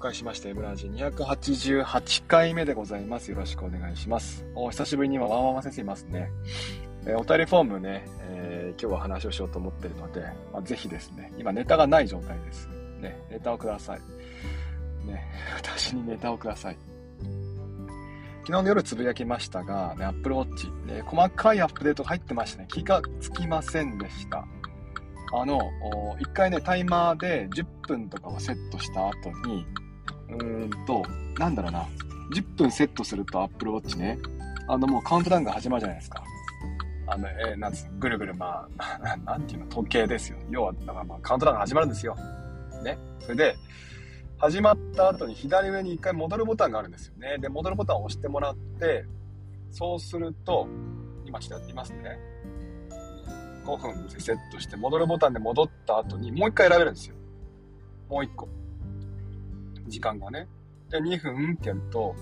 介しましたエブラージ288回目でございます。よろしくお願いします。お久しぶりに今ワンワンワン先生いますね。お便りフォームね、今日は話をしようと思っているので、ぜひですね、今ネタがない状態です。ね、ネタをください。ね、私にネタをください。昨日の夜つぶやきましたが、ね、Apple Watch、細かいアップデートが入ってましたね。気がつきませんでした。一回ね、タイマーで10分とかをセットした後に、10分セットすると Apple Watch ね、もうカウントダウンが始まるじゃないですか。ぐるぐる、時計ですよ。要は、カウントダウンが始まるんですよ。ね。それで、始まった後に左上に一回戻るボタンがあるんですよね。で、戻るボタンを押してもらって、そうすると、今ちょっとやってみますね。5分でセットして、戻るボタンで戻った後に、もう一回選べるんですよ。もう一個。時間がね。で、2分ってやると、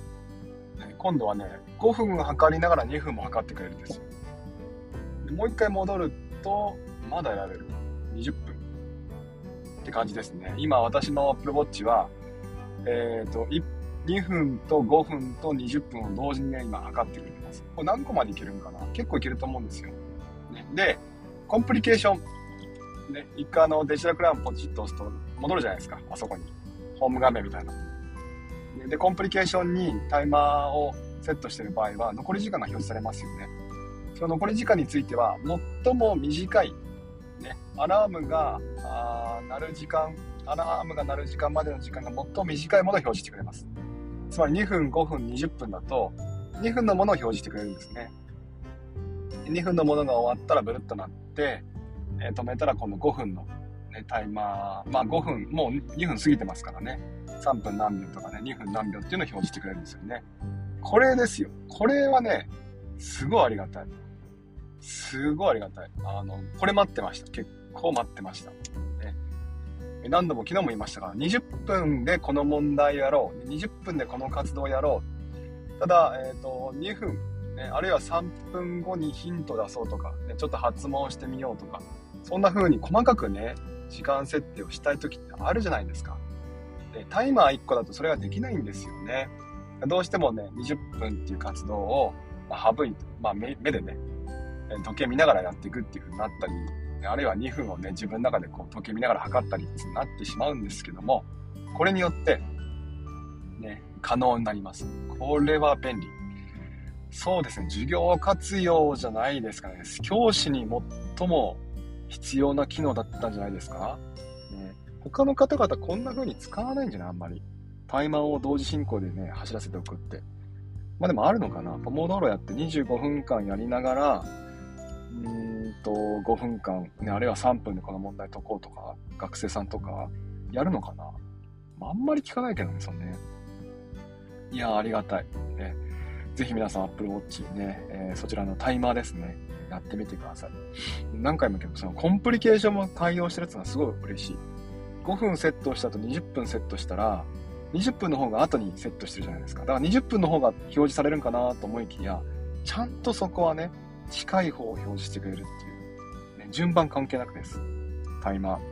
今度はね、5分測りながら2分も測ってくれるんですよ。で、もう一回戻ると、まだ選べる。20分。って感じですね。今私の Apple Watch は、2分と5分と20分を同時に、ね、今測ってくれてます。これ何個までいけるんかな？結構いけると思うんですよ。ね、で、コンプリケーション、ね、一回デジタルクラウンポチッと押すと戻るじゃないですか。あそこにホーム画面みたいな。で、コンプリケーションにタイマーをセットしている場合は残り時間が表示されますよね。その残り時間については最も短い。ね、アラームが鳴る時間までの時間が最も短いものを表示してくれます。つまり2分、5分、20分だと2分のものを表示してくれるんですね。2分のものが終わったらブルッとなって、止めたら今度5分の、ね、タイマー、5分、もう2分過ぎてますからね。3分何秒とかね、2分何秒っていうのを表示してくれるんですよね。これですよ。これはね、すごいありがたい。すごいありがたい。これ待ってました。結構待ってました。ね、何度も昨日も言いましたが、20分でこの問題やろう。20分でこの活動やろう。ただ、2分、ね、あるいは3分後にヒント出そうとか、ね、ちょっと発問してみようとか、そんな風に細かくね、時間設定をしたい時ってあるじゃないですか。で、タイマー1個だとそれができないんですよね。どうしてもね、20分っていう活動を省いて、目でね、時計見ながらやっていくっていう風になったり、あるいは2分をね、自分の中でこう時計見ながら測ったりってなってしまうんですけども、これによって、ね、可能になります。これは便利。そうですね、授業活用じゃないですかね。教師に最も必要な機能だったんじゃないですか。ね、他の方々こんな風に使わないんじゃないあんまり。タイマーを同時進行でね、走らせておくって。でもあるのかな。ポモドーロやって25分間やりながら、5分間、ね、あるいは3分でこの問題解こうとか、学生さんとか、やるのかな、あんまり聞かないけどね、そのね。いやー、ありがたい。ね、ぜひ皆さん、Apple Watch ね、そちらのタイマーですね、やってみてください。何回も言うけど、コンプリケーションも対応してるっていうのはすごい嬉しい。5分セットした後20分セットしたら、20分の方が後にセットしてるじゃないですか。だから20分の方が表示されるんかなと思いきや、ちゃんとそこはね、近い方を表示してくれるっていう、ね、順番関係なくです。タイマー、い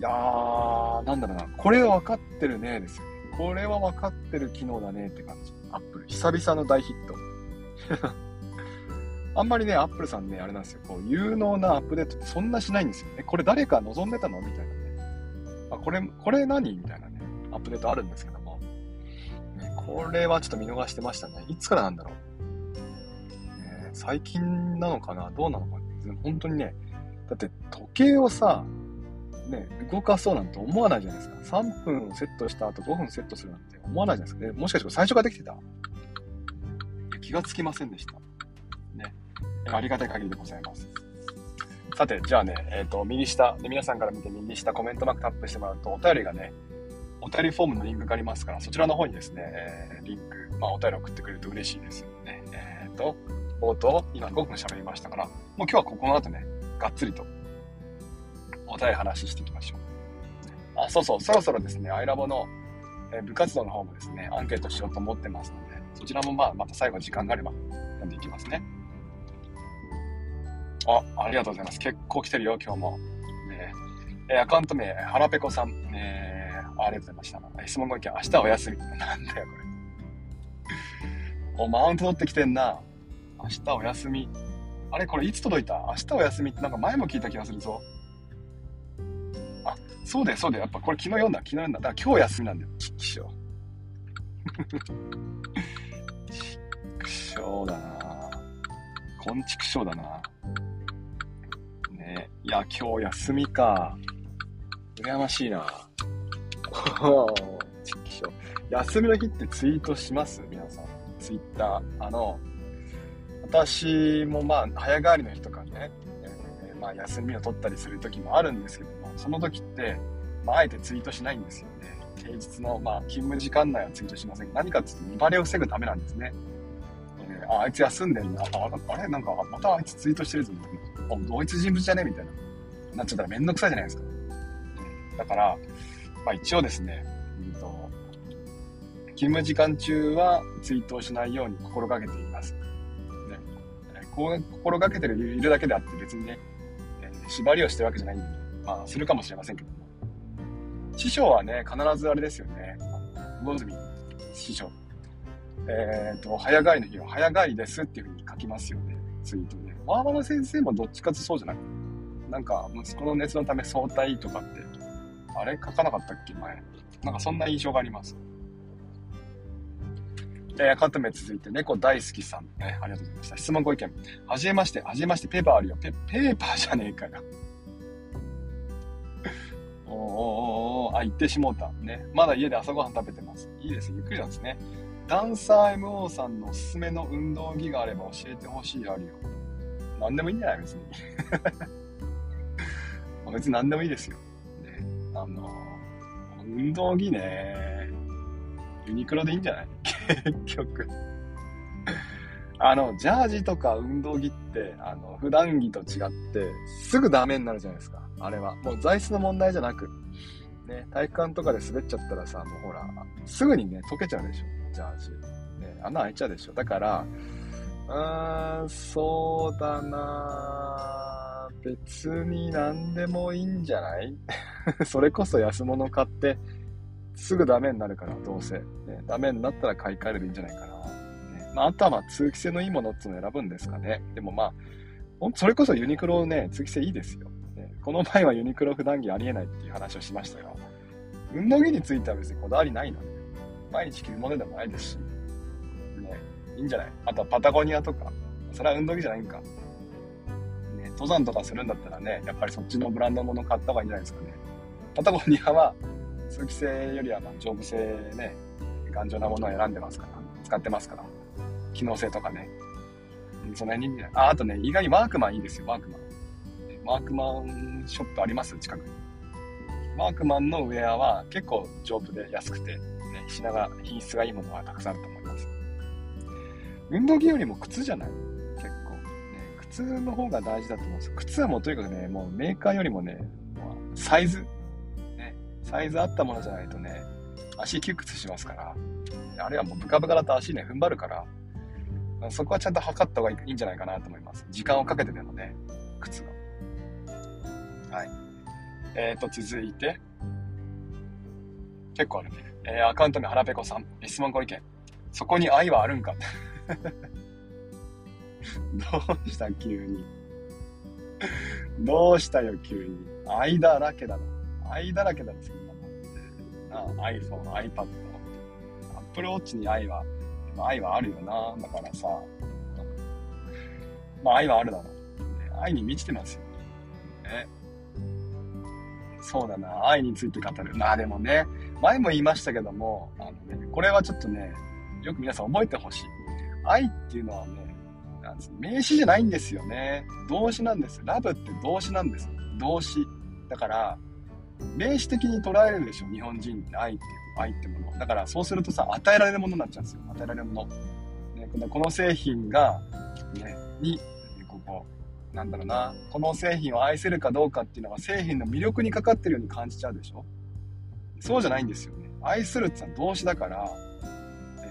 やー、これは分かってるねですよ。これは分かってる機能だねって感じ。アップル久々の大ヒットあんまりね、アップルさんね、あれなんですよ、こう有能なアップデートってそんなしないんですよね。これ誰か望んでたのみたいなね、これ何みたいなね、アップデートあるんですけども、ね、これはちょっと見逃してましたね。いつからなんだろう、最近なのかな、どうなのかな。本当にね、だって時計をさ、ね、動かそうなんて思わないじゃないですか。3分をセットした後5分セットするなんて思わないじゃないですか。もしかして最初からできてた？気がつきませんでした。ね、ありがたい限りでございます。さて、じゃあね、右下、皆さんから見て右下コメントマークタップしてもらうと、お便りがね、お便りフォームのリンクがありますから、そちらの方にですね、リンク、お便り送ってくれると嬉しいですよね。冒頭今5分喋りましたから、もう今日はここの後ね、がっつりとお便り話していきましょう。そろそろですね、アイラボの部活動の方もですね、アンケートしようと思ってますので、そちらもまた最後時間があればやっていきますね。ありがとうございます。結構来てるよ今日も。アカウント名はらぺこさん、ありがとうございました。質問ご意見、明日お休み。なんだよ、これ。マウント取ってきてんな。明日お休み。あれ、これいつ届いた？明日お休みってなんか前も聞いた気がするぞ。あ、そうだよ、そうだよ。やっぱこれ昨日読んだ。だから今日休みなんだよ。ちっきしょう。ちっくしょうだな。こんちくしょうだな。ねえ。いや、今日休みか。羨ましいな。ちっきしょう。休みの日ってツイートします？皆さん。ツイッター。私もまあ早変わりの日とかね、まあ休みを取ったりする時もあるんですけども、その時って、まあ、あえてツイートしないんですよね。平日の、まあ、勤務時間内はツイートしませんけど、何かっていうと見バレを防ぐためなんですね。あいつ休んでるな、あれなんかまたあいつツイートしてるぞ、同一人物じゃねみたいななっちゃったらめんどくさいじゃないですか。だから、まあ、一応ですね、勤務時間中はツイートをしないように心がけています。心がけているだけであって別にね、縛りをしてるわけじゃないんで、まあするかもしれませんけども、師匠はね、必ずあれですよね、魚住師匠、早替わりの日は早替わりですっていうふうに書きますよね、ツイートで。ワーママ先生もどっちかってそうじゃない？なんか息子の熱のため早退とかってあれ書かなかったっけ前？なんかそんな印象があります。カット目続いて、猫大好きさん、ありがとうございました。質問ご意見。はじめまして、ペーパーあるよ。ペーパーじゃねえかよ。おー、あ、行ってしもうた。ね。まだ家で朝ごはん食べてます。いいですね。ゆっくりなんですね。ダンサー MO さんのおすすめの運動着があれば教えてほしいあるよ。なんでもいいんじゃない別に。別になんでもいいですよ。ね、運動着ね。ユニクロでいいんじゃない結局ジャージとか運動着って普段着と違ってすぐダメになるじゃないですか。あれはもう材質の問題じゃなく、ね、体育館とかで滑っちゃったらさ、もうほらすぐにね溶けちゃうでしょジャージ、ね、穴開いちゃうでしょ。だからそうだな、別に何でもいいんじゃないそれこそ安物買ってすぐダメになるから、どうせ、ね、ダメになったら買い替えればいいんじゃないかな、ね。まあ、あとはまあ通気性のいいものっていうのを選ぶんですかね。でもまあそれこそユニクロね、通気性いいですよ、ね。この前はユニクロ普段着ありえないっていう話をしましたが、運動着については別にこだわりないので、毎日着るものでもないですし、ね、いいんじゃない。あとはパタゴニアとか、それは運動着じゃないんか、ね、登山とかするんだったらね、やっぱりそっちのブランドもの買った方がいいんじゃないですかね。パタゴニアは通気性よりは丈夫性ね、頑丈なものを選んでますから、使ってますから、機能性とかね、その辺に、あとね、意外にワークマンいいですよ、ワークマン。ワークマンショップあります近くに。ワークマンのウェアは結構丈夫で安くて、ね、品質がいいものがたくさんあると思います。運動着よりも靴じゃない？結構、ね。靴の方が大事だと思うんですよ。靴はもうとにかくね、もうメーカーよりもね、サイズあったものじゃないとね、足窮屈しますから、あれはもうブカブカだと足ね、踏ん張るから、そこはちゃんと測った方がいいんじゃないかなと思います。時間をかけてでもね、靴が。はい。続いて、結構あるね。アカウント名、腹ペコさん。質問ご意見。そこに愛はあるんかどうした急に。どうしたよ、急に。愛だらけだな。愛だらけだろ、そんなの。iPhone、iPad、Apple Watch に愛はあるよな。だからさ、まあ愛はあるだろう。愛に満ちてますよね。そうだな、愛について語る。まあでもね、前も言いましたけども、ね、これはちょっとね、よく皆さん覚えてほしい。愛っていうのはね、名詞じゃないんですよね。動詞なんです。ラブって動詞なんです。動詞。だから、名詞的に捉えるでしょ、日本人って愛ってもの。だからそうするとさ、与えられるものになっちゃうんですよ。与えられるもの。ね、この製品が、ね、なんだろうな、この製品を愛せるかどうかっていうのは製品の魅力にかかってるように感じちゃうでしょ。そうじゃないんですよね。愛するってのは動詞だから、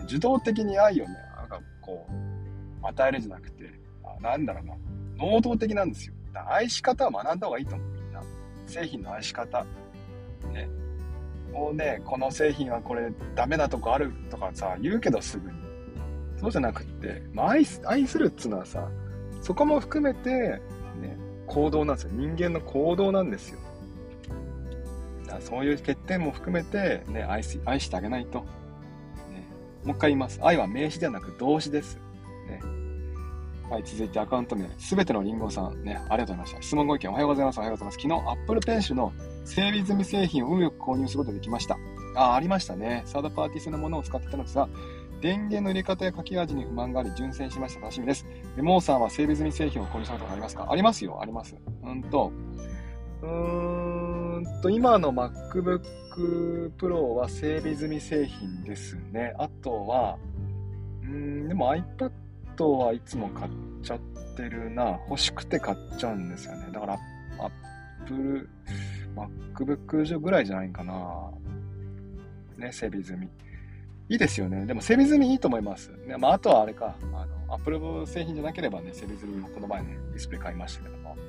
受動的に愛をね、なんかこう、与えるんじゃなくて、なんだろうな、能動的なんですよ。だから愛し方は学んだ方がいいと思う。製品の愛し方、ね、をね、この製品はこれダメだとかあるとかさ言うけどすぐにそうじゃなくって、まあ、愛するっつうのはさ、そこも含めて、ね、行動なんですよ。人間の行動なんですよ。だからそういう欠点も含めて、ね、愛してあげないと、ね、もう一回言います。愛は名詞ではなく動詞です、ね。はい、続いてアカウント名、すべてのリンゴさん、ね、ありがとうございました。質問ご意見おはようございます。おはようございます。昨日 Apple Pencil の整備済み製品を運よく購入することができました。ありましたね。サードパーティー製のものを使っていたのですが、電源の入れ方や書き味に不満があり純正しました。楽しみです。モーさんは整備済み製品を購入したことがありますか？ありますよ、あります。今の MacBook Pro は整備済み製品ですね。あとは、でも iPad はいつも買っちゃってるな。欲しくて買っちゃうんですよね。だから Apple、MacBook ぐらいじゃないかな。ね、整備済み。いいですよね。でも整備済みいいと思います、ね。まあ、あとはあれか、Apple 製品じゃなければね、整備済みもこの前ね、ディスプレイ買いましたけども、ね、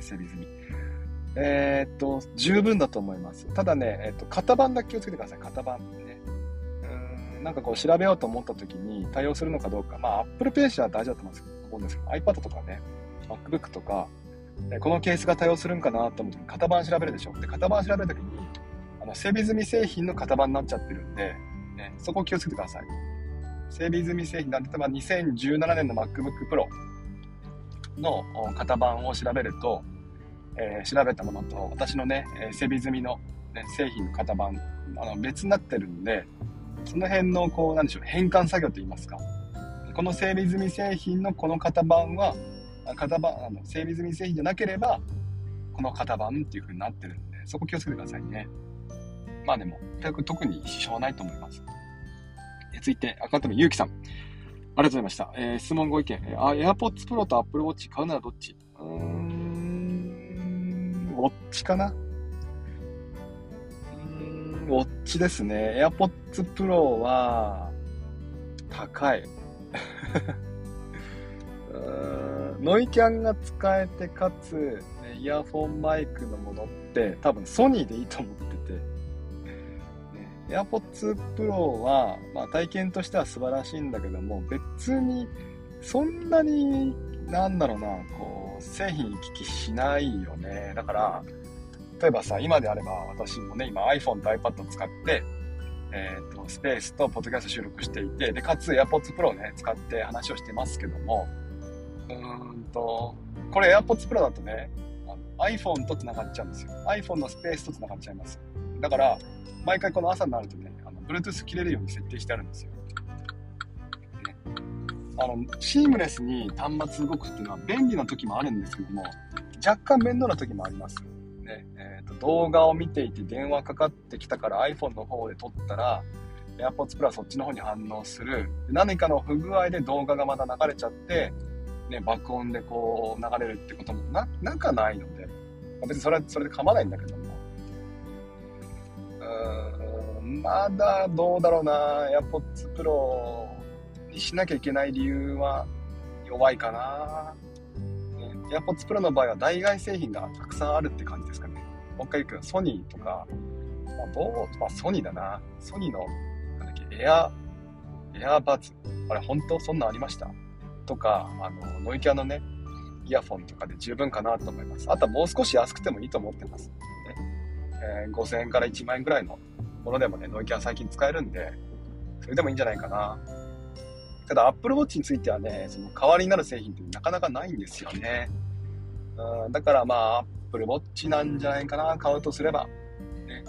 整備済み。十分だと思います。ただね、型番だけ気をつけてください、型番ね。なんかこう、調べようと思った時に対応するのかどうか、まあ、Apple Pencilは大事だと思うんですけど、iPad とかね、MacBook とか、このケースが対応するんかなと思って、型番調べるでしょ。で、型番調べる時に、整備済み製品の型番になっちゃってるんで、ね、そこを気をつけてください。整備済み製品だって、例えば2017年の MacBook Pro の型番を調べると、調べたものと私のね、整備済みの、ね、製品の型番別になってるんで、その辺のこうなんでしょう、変換作業といいますか、この整備済み製品のこの型番は整備済み製品じゃなければこの型番っていう風になってるんで、そこ気をつけてくださいね。まあでも特に支障はないと思います。続いてアカウント名ゆうきさん、ありがとうございました。質問ご意見、AirPods Pro と Apple Watch 買うならどっち？ウォッチかな。ウォッチですね。AirPods Pro は高い。ノイキャンが使えて、かつイヤフォンマイクのものって多分ソニーでいいと思ってて。AirPods Pro は、まあ、体験としては素晴らしいんだけども、別にそんなになんだろうな、こう製品行き来しないよね。だから例えばさ、今であれば私もね、今 iPhone と iPad を使って、スペースとポッドキャスト収録していて、でかつ AirPods Pro をね使って話をしてますけども、これ AirPods Pro だとね iPhone とつながっちゃうんですよ。 iPhone のスペースとつながっちゃいます。だから毎回この朝になるとね、Bluetooth 切れるように設定してあるんですよ、ね。シームレスに端末動くっていうのは便利な時もあるんですけども、若干面倒な時もあります、ね。動画を見ていて電話かかってきたから iPhone の方で撮ったら AirPods Pro はそっちの方に反応する。何かの不具合で動画がまた流れちゃって、ね、爆音でこう流れるってことも なんかないので、別にそれで構わないんだけども、まだどうだろうな。 AirPods Pro にしなきゃいけない理由は弱いかな。 AirPods Pro の場合は代替製品がたくさんあるって感じですかね。もう一回言うけど、ソニーとか、ソニーだな。ソニーのなんだっけ、エアバズ、あれ本当そんなんありましたとか、ノイキャンのねイヤフォンとかで十分かなと思います。あとはもう少し安くてもいいと思ってます、ね。5000円から1万円ぐらいのものでもね、ノイキャン最近使えるんで、それでもいいんじゃないかな。ただ Apple Watch についてはね、その代わりになる製品ってなかなかないんですよね。だからまあ Apple Watch なんじゃないかな、買うとすれば、ね。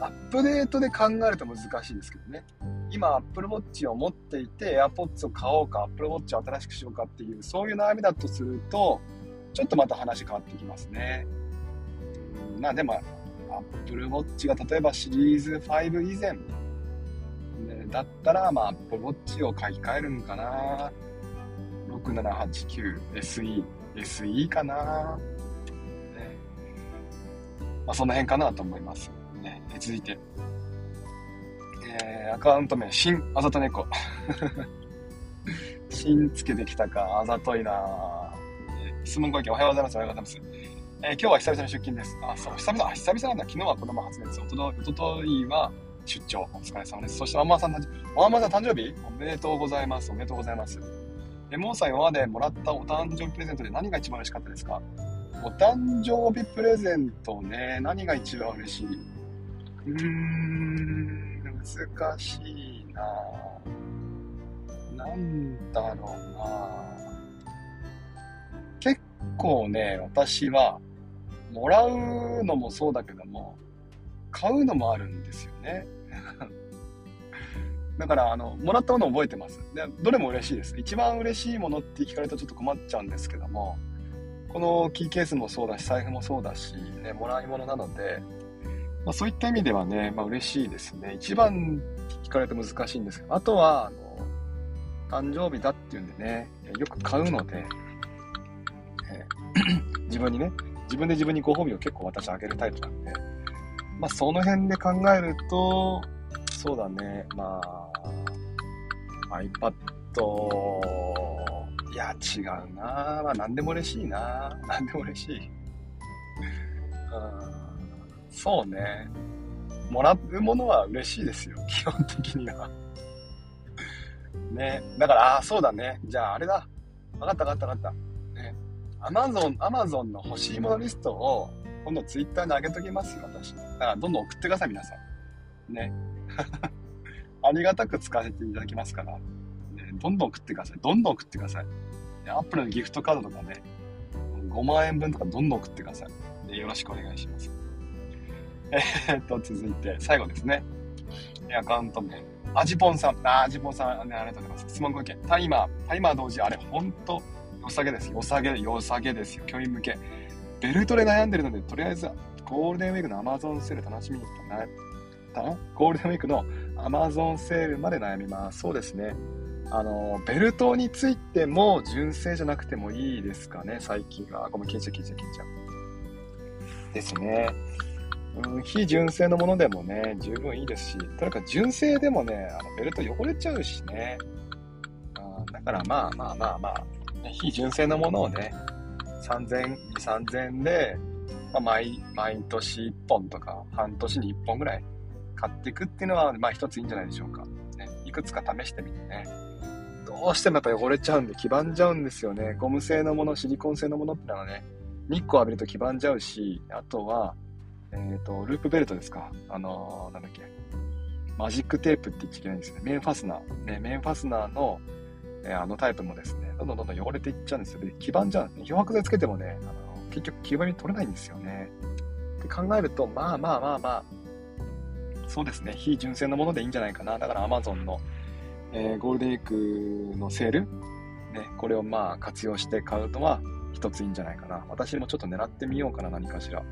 アップデートで考えると難しいですけどね。今 Apple Watch を持っていて AirPods を買おうか Apple Watch を新しくしようかっていう、そういう悩みだとするとちょっとまた話変わってきますね。まあでもApple Watch が例えばシリーズ5以前、ね、だったら、まあ、Apple Watch を買い換えるのかな。6789 SE かな、ね。まあ、その辺かなと思います、ね。続いて、アカウント名新あざと猫新つけてきたか、あざといな。質問ご意見おはようございます。今日は久々の出勤です。あ、そう、久々なんだ。昨日は子供発熱、おとといは出張、お疲れ様です。そしてワンマンさん誕生日おめでとうございます。おめでとうございます。モーさん、今までもらったお誕生日プレゼントで何が一番嬉しかったですか？お誕生日プレゼントね、何が一番嬉しい？難しいなぁ。なんだろうなぁ。結構ね、私はもらうのもそうだけども、買うのもあるんですよね。だからもらったもの覚えてます。で、どれも嬉しいです。一番嬉しいものって聞かれるとちょっと困っちゃうんですけども、このキーケースもそうだし、財布もそうだし、ね、もらい物なので、まあ、そういった意味ではね、まあ、嬉しいですね。一番聞かれて難しいんですけど、あとは誕生日だっていうんでね、よく買うので、自分にご褒美を結構私あげるタイプなんで、まあ、その辺で考えると、そうだね、まあ iPad、いや違うな、まあ、何でも嬉しいな、何でも嬉しい。そうね、もらうものは嬉しいですよ、基本的には。ね、だからそうだね、じゃああれだ、分かった、ね、Amazon の欲しいものリストを今度 Twitter に上げときますよ、私。だからどんどん送ってください、皆さんね。ありがたく使わせていただきますから、ね、どんどん送ってください。アップルのギフトカードとかね、5万円分とかどんどん送ってください。よろしくお願いします。続いて最後ですね。アカウント名、アジポンさん、ね、ありがとうございます。質問ご意見、タイマー同時、あれほんと良さげですよ。教員向けベルトで悩んでるので、とりあえずゴールデンウィークの Amazon セールまで悩みます。そうですね、ベルトについても純正じゃなくてもいいですかね、最近は。ごめん、消えちゃうですね。非純正のものでもね、十分いいですし、とにかく純正でもね、ベルト汚れちゃうしね。だからまあ、非純正のものをね、2、3000円で、まあ、毎年1本とか半年に1本ぐらい買っていくっていうのは、まあ一ついいんじゃないでしょうか、ね。いくつか試してみてね。どうしてもやっぱ汚れちゃうんで、黄ばんじゃうんですよね。ゴム製のもの、シリコン製のものってのはね、日光浴びると黄ばんじゃうし、あとは、ループベルトですか。なんだっけ。マジックテープって言っちゃいけないんですよね。メインファスナーの、タイプもですね、どんどん汚れていっちゃうんですよ。で、黄ばんじゃうんですね。漂白剤つけてもね、結局黄ばみ取れないんですよね。って考えると、まあ、そうですね、非純正のものでいいんじゃないかな。だから Amazon の、ゴールデンウィークのセール、ね、これをまあ活用して買うのは一ついいんじゃないかな。私もちょっと狙ってみようかな、何かしら、ね、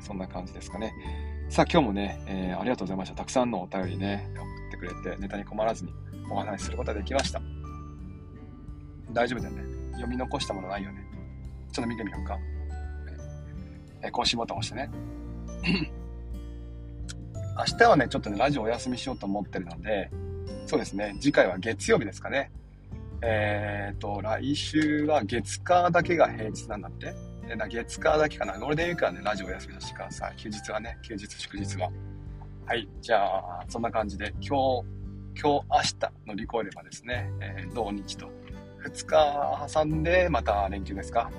そんな感じですかね。さあ今日もね、ありがとうございました。たくさんのお便りね、送ってくれて、ネタに困らずにお話しすることができました。大丈夫だよね、読み残したものないよね。ちょっと見てみようか、更新ボタン押してね。明日はね、ちょっとね、ラジオお休みしようと思ってるので、そうですね、次回は月曜日ですかね。来週は月火だけが平日なんだって。月火だけかな。ゴールデンウィークはね、ラジオお休みさせてください。休日は。はい、じゃあ、そんな感じで、今日、明日乗り越えればですね、同日と2日挟んで、また連休ですか。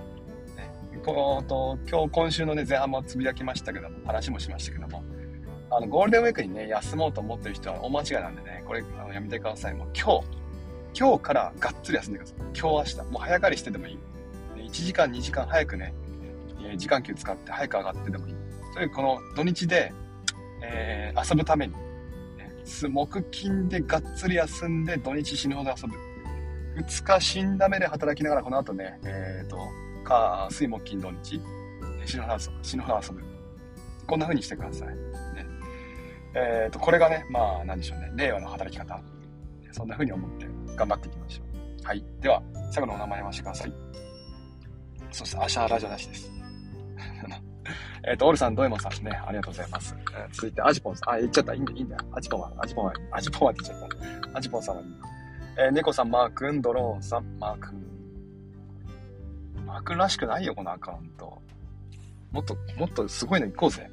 今週のね、前半もつぶやきましたけども、話もしましたけども、ゴールデンウィークにね、休もうと思ってる人は大間違いなんでね、これやめてください。もう今日からがっつり休んでください。今日、明日、もう早狩りしてでもいい。1時間、2時間早くね、時間給使って早く上がってでもいい。というこの土日で、遊ぶために、木金でがっつり休んで、土日死ぬほど遊ぶ。2日死んだ目で働きながら、この後ね、水木金土日、死ぬほど遊ぶ。こんな風にしてください。ね、これがね、まあ、なんでしょうね、令和の働き方。そんな風に思って頑張っていきましょう。はい。では、最後のお名前を回してください。そして、アシャーラジャなしです。オルさん、ドエモさんね、ありがとうございます。続いて、アジポンさん。あ、言っちゃった。いいんだ。アジポンはって言っちゃった。アジポンさんはいいんだ。猫さん、マー君、ドローンさん、マー君らしくないよ、このアカウント。もっとすごいの行こうぜ。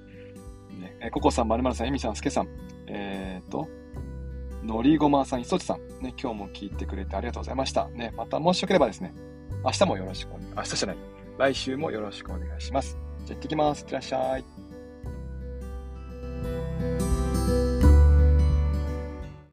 ね、ココさん、〇〇さん、エミさん、スケさん、のりごまさん、いそちさん、ね、今日も聞いてくれてありがとうございました。ね、またもしよければですね、明日もよろしくお願い、明日じゃない、来週もよろしくお願いします。じゃあ行ってきます。いってらっしゃい。